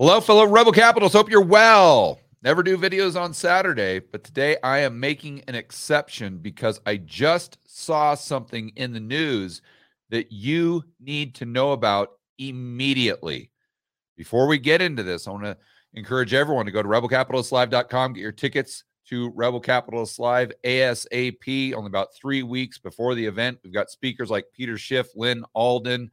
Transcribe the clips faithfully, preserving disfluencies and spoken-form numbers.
Hello, fellow Rebel Capitalists. Hope you're well. Never do videos on Saturday, but today I am making an exception because I just saw something in the news that you need to know about immediately. Before we get into this, I want to encourage everyone to go to rebel capitalist live dot com, get your tickets to Rebel Capitalist Live ASAP. Only about three weeks before the event, we've got speakers like Peter Schiff, Lynn Alden,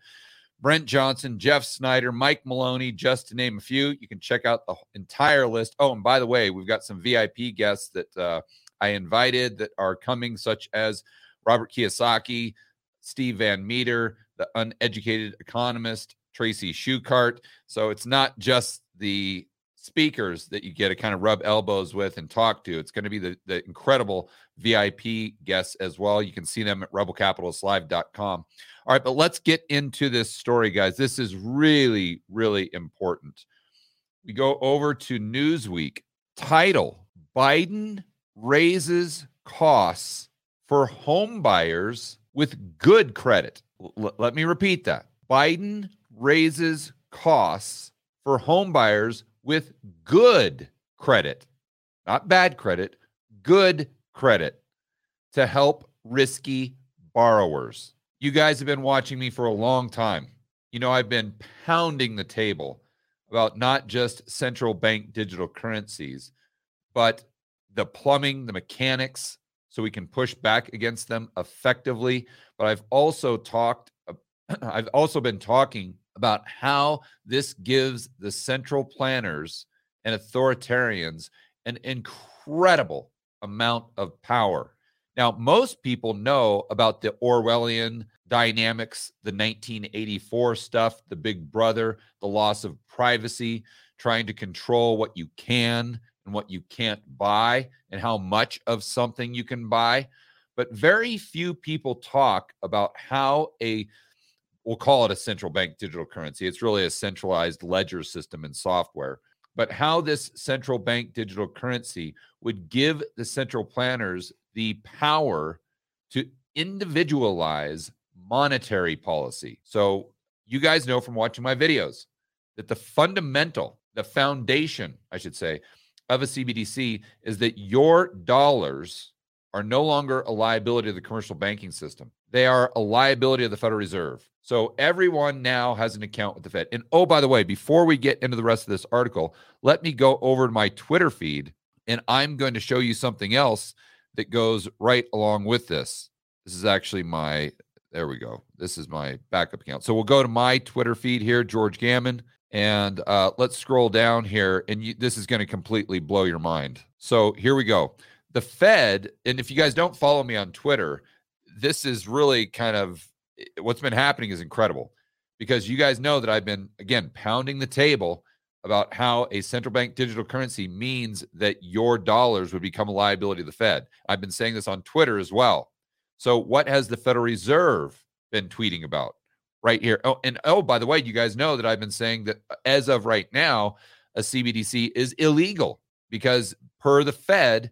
Brent Johnson, Jeff Snyder, Mike Maloney, just to name a few. You can check out the entire list. Oh, and by the way, we've got some V I P guests that uh, I invited that are coming, such as Robert Kiyosaki, Steve Van Meter, the uneducated economist, Tracy Shukart. So it's not just the speakers that you get to kind of rub elbows with and talk to. It's going to be the, the incredible V I P guests as well. You can see them at rebel capitalist live dot com. All right, but let's get into this story, guys. This is really, really important. We go over to Newsweek. Title: Biden raises costs for home buyers with good credit. L- let me repeat that. Biden raises costs for home buyers with good credit, not bad credit, good credit, to help risky borrowers. You guys have been watching me for a long time. You know, I've been pounding the table about not just central bank digital currencies, but the plumbing, the mechanics, so we can push back against them effectively. But I've also talked, I've also been talking about how this gives the central planners and authoritarians an incredible amount of power. Now, most people know about the Orwellian dynamics, the nineteen eighty-four stuff, the Big Brother, the loss of privacy, trying to control what you can and what you can't buy and how much of something you can buy. But very few people talk about how a We'll call it a central bank digital currency. It's really a centralized ledger system and software. But how this central bank digital currency would give the central planners the power to individualize monetary policy. So you guys know from watching my videos that the fundamental, the foundation, I should say, of a C B D C is that your dollars are no longer a liability of the commercial banking system. They are a liability of the Federal Reserve. So everyone now has an account with the Fed. And oh, by the way, before we get into the rest of this article, let me go over to my Twitter feed, and I'm going to show you something else that goes right along with this. This is actually my, there we go. This is my backup account. So we'll go to my Twitter feed here, George Gammon, and uh, let's scroll down here, and you, this is going to completely blow your mind. So here we go. The Fed, and if you guys don't follow me on Twitter, this is really kind of, what's been happening is incredible, because you guys know that I've been, again, pounding the table about how a central bank digital currency means that your dollars would become a liability of the Fed. I've been saying this on Twitter as well. So what has the Federal Reserve been tweeting about right here? Oh, and oh, by the way, you guys know that I've been saying that as of right now, a C B D C is illegal because per the Fed,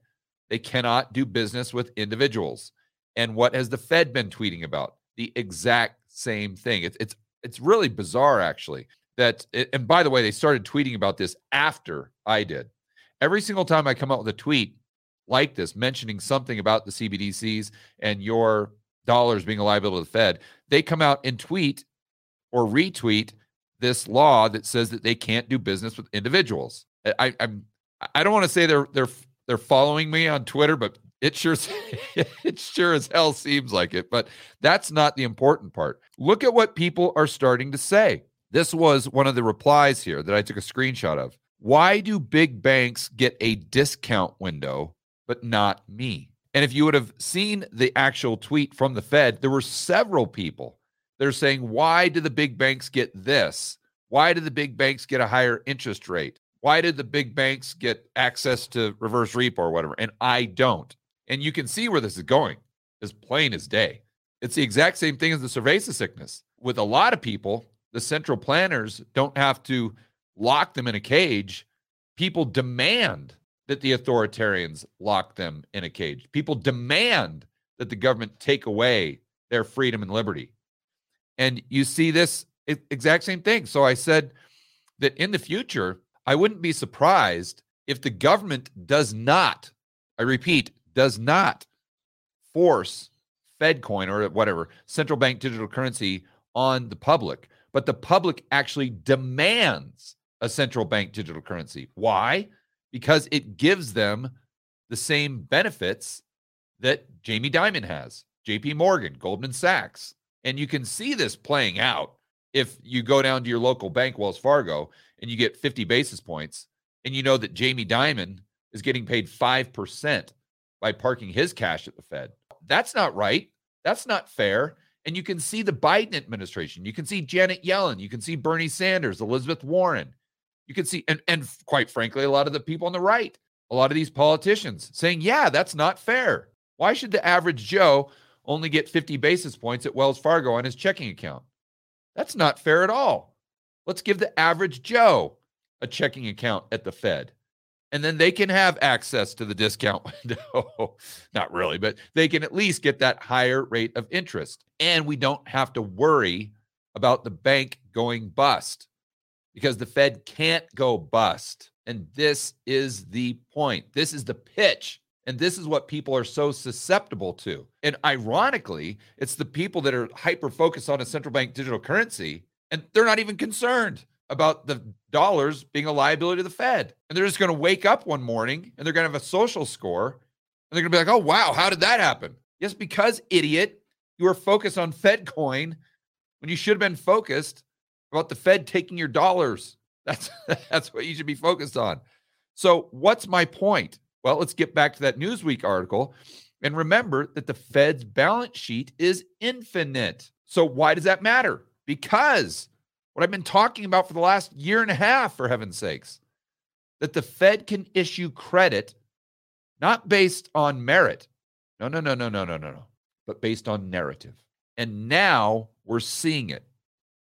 they cannot do business with individuals. And what has the Fed been tweeting about? The exact same thing. It's it's it's really bizarre, actually. That it, and by the way, they started tweeting about this after I did. Every single time I come out with a tweet like this, mentioning something about the C B D Cs and your dollars being a liability to the Fed, they come out and tweet or retweet this law that says that they can't do business with individuals. I I'm I don't want to say they're they're they're following me on Twitter, but It sure, it sure as hell seems like it, but that's not the important part. Look at what people are starting to say. This was one of the replies here that I took a screenshot of. Why do big banks get a discount window, but not me? And if you would have seen the actual tweet from the Fed, there were several people that are saying, why do the big banks get this? Why do the big banks get a higher interest rate? Why did the big banks get access to reverse repo or whatever? And I don't. And you can see where this is going, as plain as day. It's the exact same thing as the Cerveza sickness. With a lot of people, the central planners don't have to lock them in a cage. People demand that the authoritarians lock them in a cage. People demand that the government take away their freedom and liberty. And you see this exact same thing. So I said that in the future, I wouldn't be surprised if the government does not, I repeat, does not force FedCoin or whatever, central bank digital currency on the public, but the public actually demands a central bank digital currency. Why? Because it gives them the same benefits that Jamie Dimon has, J P Morgan, Goldman Sachs. And you can see this playing out if you go down to your local bank, Wells Fargo, and you get fifty basis points, and you know that Jamie Dimon is getting paid five percent by parking his cash at the Fed. That's not right. That's not fair. And you can see the Biden administration. You can see Janet Yellen. You can see Bernie Sanders, Elizabeth Warren. You can see, and, and quite frankly, a lot of the people on the right, a lot of these politicians saying, yeah, that's not fair. Why should the average Joe only get fifty basis points at Wells Fargo on his checking account? That's not fair at all. Let's give the average Joe a checking account at the Fed. And then they can have access to the discount window. Not really, but they can at least get that higher rate of interest. And we don't have to worry about the bank going bust because the Fed can't go bust. And this is the point. This is the pitch. And this is what people are so susceptible to. And ironically, it's the people that are hyper-focused on a central bank digital currency, and they're not even concerned about the dollars being a liability to the Fed. And they're just going to wake up one morning and they're going to have a social score. And they're going to be like, oh, wow, how did that happen? Yes, because, idiot, you were focused on FedCoin when you should have been focused about the Fed taking your dollars. That's, that's what you should be focused on. So what's my point? Well, let's get back to that Newsweek article. And remember that the Fed's balance sheet is infinite. So why does that matter? Because what I've been talking about for the last year and a half, for heaven's sakes, that the Fed can issue credit not based on merit. No, no, no, no, no, no, no, no, but based on narrative. And now we're seeing it.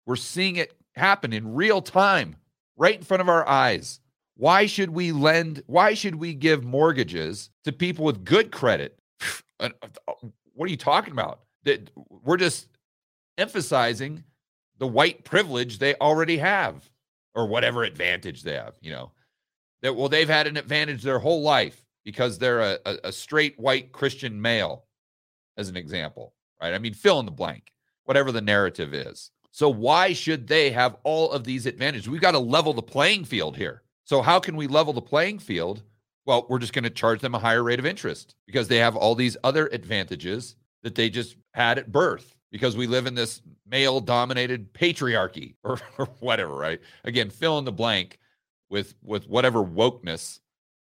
We're seeing it happen in real time, right in front of our eyes. Why should we lend? Why should we give mortgages to people with good credit? What are you talking about? That we're just emphasizing the white privilege they already have, or whatever advantage they have, you know, that, well, they've had an advantage their whole life because they're a, a, a straight white Christian male, as an example, right? I mean, fill in the blank, whatever the narrative is. So why should they have all of these advantages? We've got to level the playing field here. So how can we level the playing field? Well, we're just going to charge them a higher rate of interest because they have all these other advantages that they just had at birth, because we live in this male-dominated patriarchy or, or whatever, right? Again, fill in the blank with, with whatever wokeness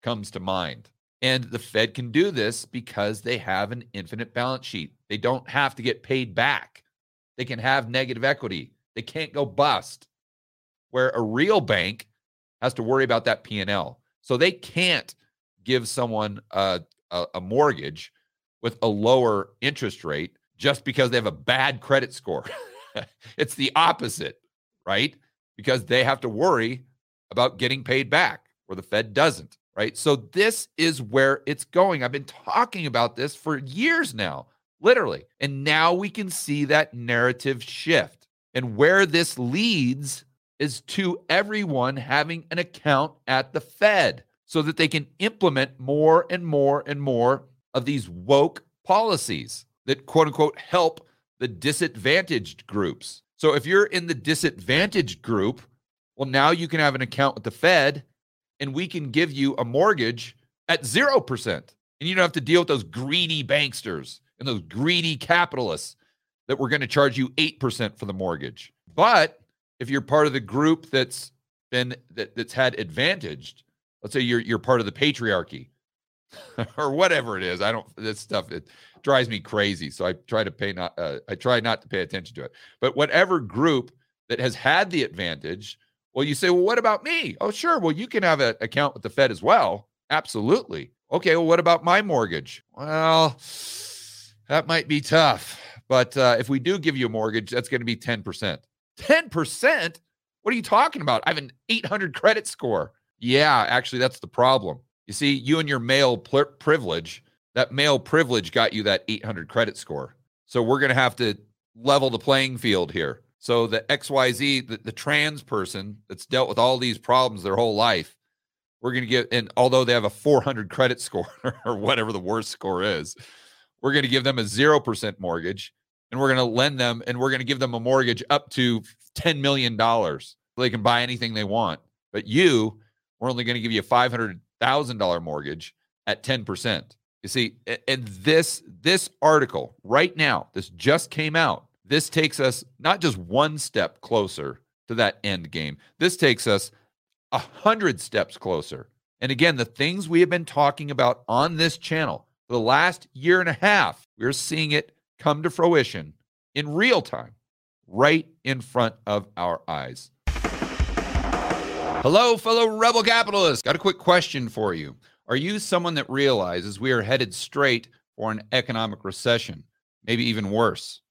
comes to mind. And the Fed can do this because they have an infinite balance sheet. They don't have to get paid back. They can have negative equity. They can't go bust, where a real bank has to worry about that P and L. So they can't give someone a, a, a mortgage with a lower interest rate just because they have a bad credit score. It's the opposite, right? Because they have to worry about getting paid back, where the Fed doesn't, right? So this is where it's going. I've been talking about this for years now, literally. And now we can see that narrative shift. And where this leads is to everyone having an account at the Fed so that they can implement more and more and more of these woke policies that, quote unquote, help the disadvantaged groups. So if you're in the disadvantaged group, well, now you can have an account with the Fed and we can give you a mortgage at zero percent. And you don't have to deal with those greedy banksters and those greedy capitalists that were going to charge you eight percent for the mortgage. But if you're part of the group that's been, that, that's had advantaged, let's say you're, you're part of the patriarchy or whatever it is. I don't, this stuff, it drives me crazy. So I try to pay not, uh, I try not to pay attention to it, but whatever group that has had the advantage, well, you say, well, what about me? Oh, sure. Well, you can have an account with the Fed as well. Absolutely. Okay. Well, what about my mortgage? Well, that might be tough, but uh, if we do give you a mortgage, that's going to be ten percent. ten percent? What are you talking about? I have an eight hundred credit score. Yeah, actually, that's the problem. You see, you and your male pl- privilege, that male privilege got you that eight hundred credit score. So we're going to have to level the playing field here. So the X Y Z, the, the trans person that's dealt with all these problems their whole life, we're going to give, and although they have a four hundred credit score or whatever the worst score is, we're going to give them a zero percent mortgage, and we're going to lend them, and we're going to give them a mortgage up to ten million dollars. They can buy anything they want. But you, we're only going to give you a five hundred thousand dollars mortgage at ten percent. You see, and this, this article right now, this just came out. This takes us not just one step closer to that end game. This takes us a hundred steps closer. And again, the things we have been talking about on this channel for the last year and a half, we're seeing it come to fruition in real time, right in front of our eyes. Hello, fellow rebel capitalists. Got a quick question for you. Are you someone that realizes we are headed straight for an economic recession, maybe even worse?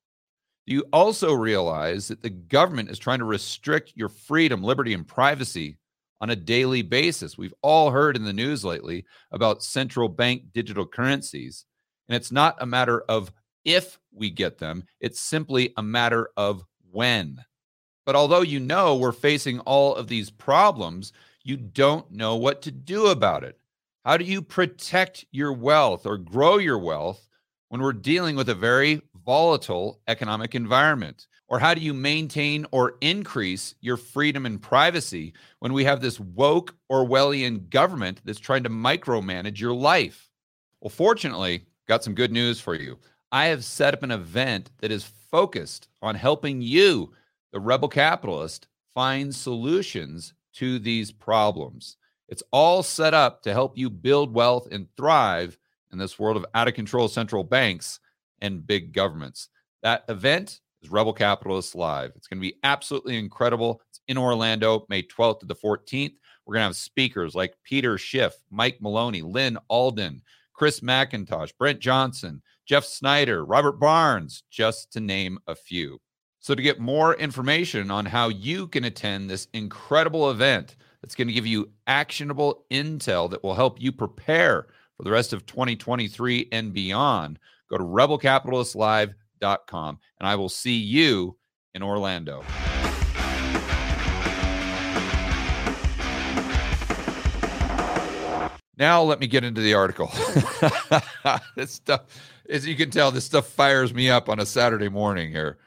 Do you also realize that the government is trying to restrict your freedom, liberty, and privacy on a daily basis? We've all heard in the news lately about central bank digital currencies, and it's not a matter of if we get them. It's simply a matter of when. But although you know we're facing all of these problems, you don't know what to do about it. How do you protect your wealth or grow your wealth when we're dealing with a very volatile economic environment? Or how do you maintain or increase your freedom and privacy when we have this woke Orwellian government that's trying to micromanage your life? Well, fortunately, got some good news for you. I have set up an event that is focused on helping you, the rebel capitalist, find solutions to these problems. It's all set up to help you build wealth and thrive in this world of out-of-control central banks and big governments. That event is Rebel Capitalist Live. It's going to be absolutely incredible. It's in Orlando, May twelfth to the fourteenth. We're going to have speakers like Peter Schiff, Mike Maloney, Lynn Alden, Chris McIntosh, Brent Johnson, Jeff Snyder, Robert Barnes, just to name a few. So to get more information on how you can attend this incredible event, it's going to give you actionable intel that will help you prepare for the rest of twenty twenty-three and beyond. Go to rebel capitalist live dot com, and I will see you in Orlando. Now let me get into the article. This stuff, as you can tell, this stuff fires me up on a Saturday morning here.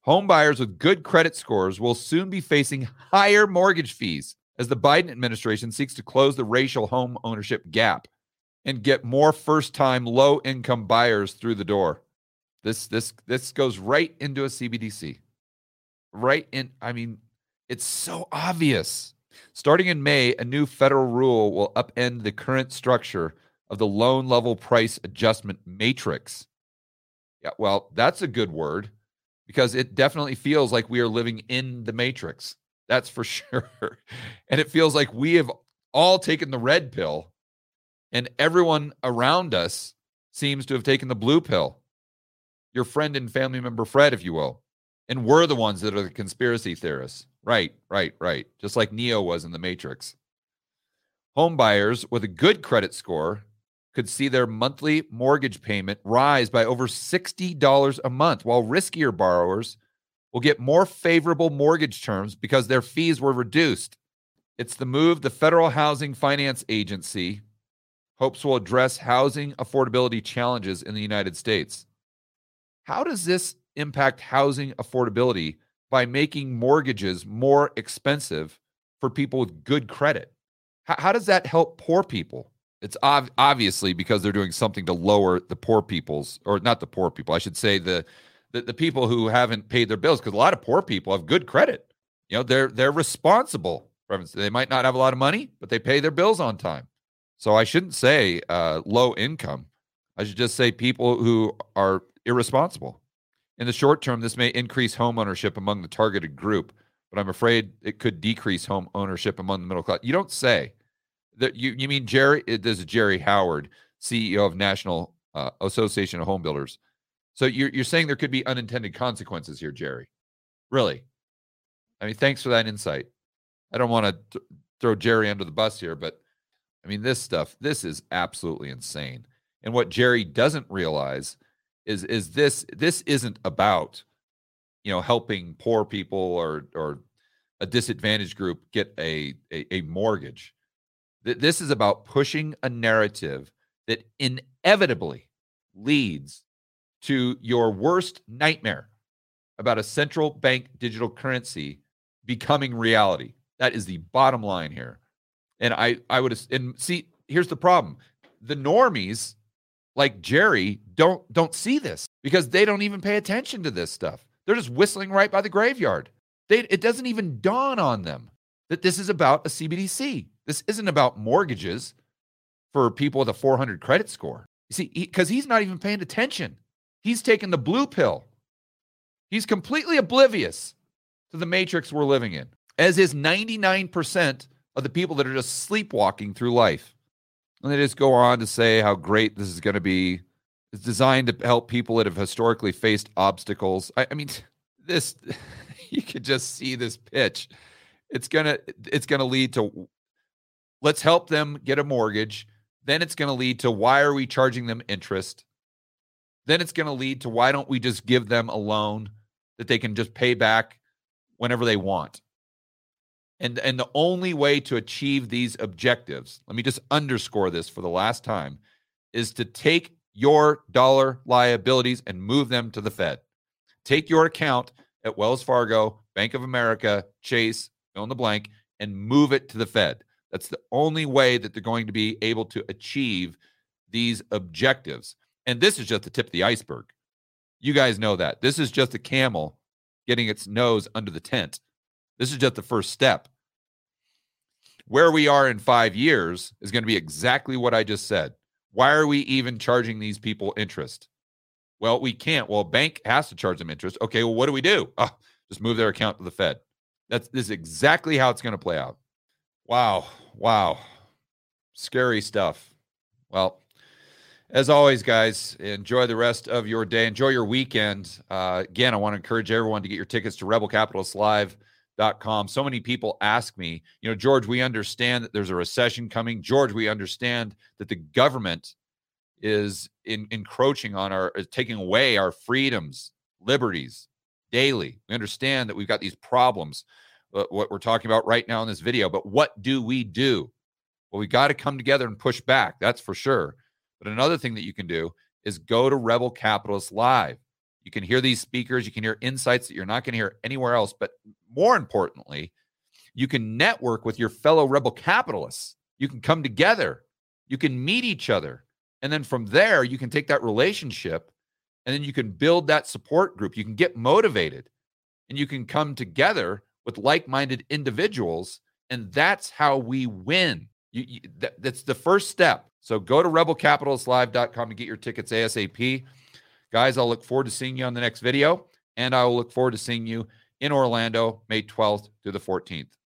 Home buyers with good credit scores will soon be facing higher mortgage fees as the Biden administration seeks to close the racial home ownership gap and get more first-time low-income buyers through the door. This this this goes right into a C B D C. Right in, I mean, it's so obvious. Starting in May, a new federal rule will upend the current structure of the loan level price adjustment matrix. Yeah, well, that's a good word, because it definitely feels like we are living in the matrix. That's for sure. And it feels like we have all taken the red pill and everyone around us seems to have taken the blue pill. Your friend and family member Fred, if you will. And we're the ones that are the conspiracy theorists. Right, right, right. Just like Neo was in the Matrix. Home buyers with a good credit score could see their monthly mortgage payment rise by over sixty dollars a month, while riskier borrowers will get more favorable mortgage terms because their fees were reduced. It's the move the Federal Housing Finance Agency hopes will address housing affordability challenges in the United States. How does this impact housing affordability by making mortgages more expensive for people with good credit? How, how does that help poor people? It's ob- obviously because they're doing something to lower the poor people's, or not the poor people, I should say the, the, the people who haven't paid their bills, because a lot of poor people have good credit. You know, they're they're responsible. They might not have a lot of money, but they pay their bills on time. So I shouldn't say uh, low income. I should just say people who are irresponsible. In the short term, this may increase home ownership among the targeted group, but I'm afraid it could decrease home ownership among the middle class. You don't say. That you you mean Jerry? There's Jerry Howard, C E O of National uh, Association of Home Builders. So you're you're saying there could be unintended consequences here, Jerry? Really? I mean, thanks for that insight. I don't want to th- throw Jerry under the bus here, but I mean, this stuff, this is absolutely insane. And what Jerry doesn't realize is is this this isn't about you know, helping poor people or or a disadvantaged group get a a, a mortgage. This is about pushing a narrative that inevitably leads to your worst nightmare about a central bank digital currency becoming reality. That is the bottom line here. And I, I would, and see, here's the problem. The normies like Jerry don't, don't see this because they don't even pay attention to this stuff. They're just whistling right by the graveyard. They, it doesn't even dawn on them that this is about a C B D C. This isn't about mortgages for people with a four hundred credit score. You see, because he, he's not even paying attention. He's taking the blue pill. He's completely oblivious to the matrix we're living in, as is ninety-nine percent of the people that are just sleepwalking through life. And they just go on to say how great this is going to be. It's designed to help people that have historically faced obstacles. I, I mean, this, you could just see this pitch. It's going to, it's going to lead to, let's help them get a mortgage. Then it's going to lead to, why are we charging them interest? Then it's going to lead to, why don't we just give them a loan that they can just pay back whenever they want? And, and the only way to achieve these objectives, let me just underscore this for the last time, is to take your dollar liabilities and move them to the Fed. Take your account at Wells Fargo, Bank of America, Chase, fill in the blank, and move it to the Fed. That's the only way that they're going to be able to achieve these objectives. And this is just the tip of the iceberg. You guys know that. This is just a camel getting its nose under the tent. This is just the first step. Where we are in five years is going to be exactly what I just said. Why are we even charging these people interest? Well, we can't. Well, a bank has to charge them interest. Okay, well, what do we do? Oh, just move their account to the Fed. That's, this is exactly how it's going to play out. Wow. Wow. Scary stuff. Well, as always, guys, enjoy the rest of your day. Enjoy your weekend. Uh, again, I want to encourage everyone to get your tickets to rebel capitalist live dot com. So many people ask me, you know, George, we understand that there's a recession coming. George, we understand that the government is in, encroaching on our, is taking away our freedoms, liberties daily. We understand that we've got these problems, what we're talking about right now in this video, but what do we do? Well, we got to come together and push back. That's for sure. But another thing that you can do is go to Rebel Capitalist Live. You can hear these speakers. You can hear insights that you're not going to hear anywhere else. But more importantly, you can network with your fellow Rebel Capitalists. You can come together. You can meet each other. And then from there, you can take that relationship and then you can build that support group. You can get motivated and you can come together with like-minded individuals, and that's how we win. You, you, that, that's the first step. So go to rebel capitalist live dot com to get your tickets ASAP. Guys, I'll look forward to seeing you on the next video, and I will look forward to seeing you in Orlando, May twelfth through the fourteenth.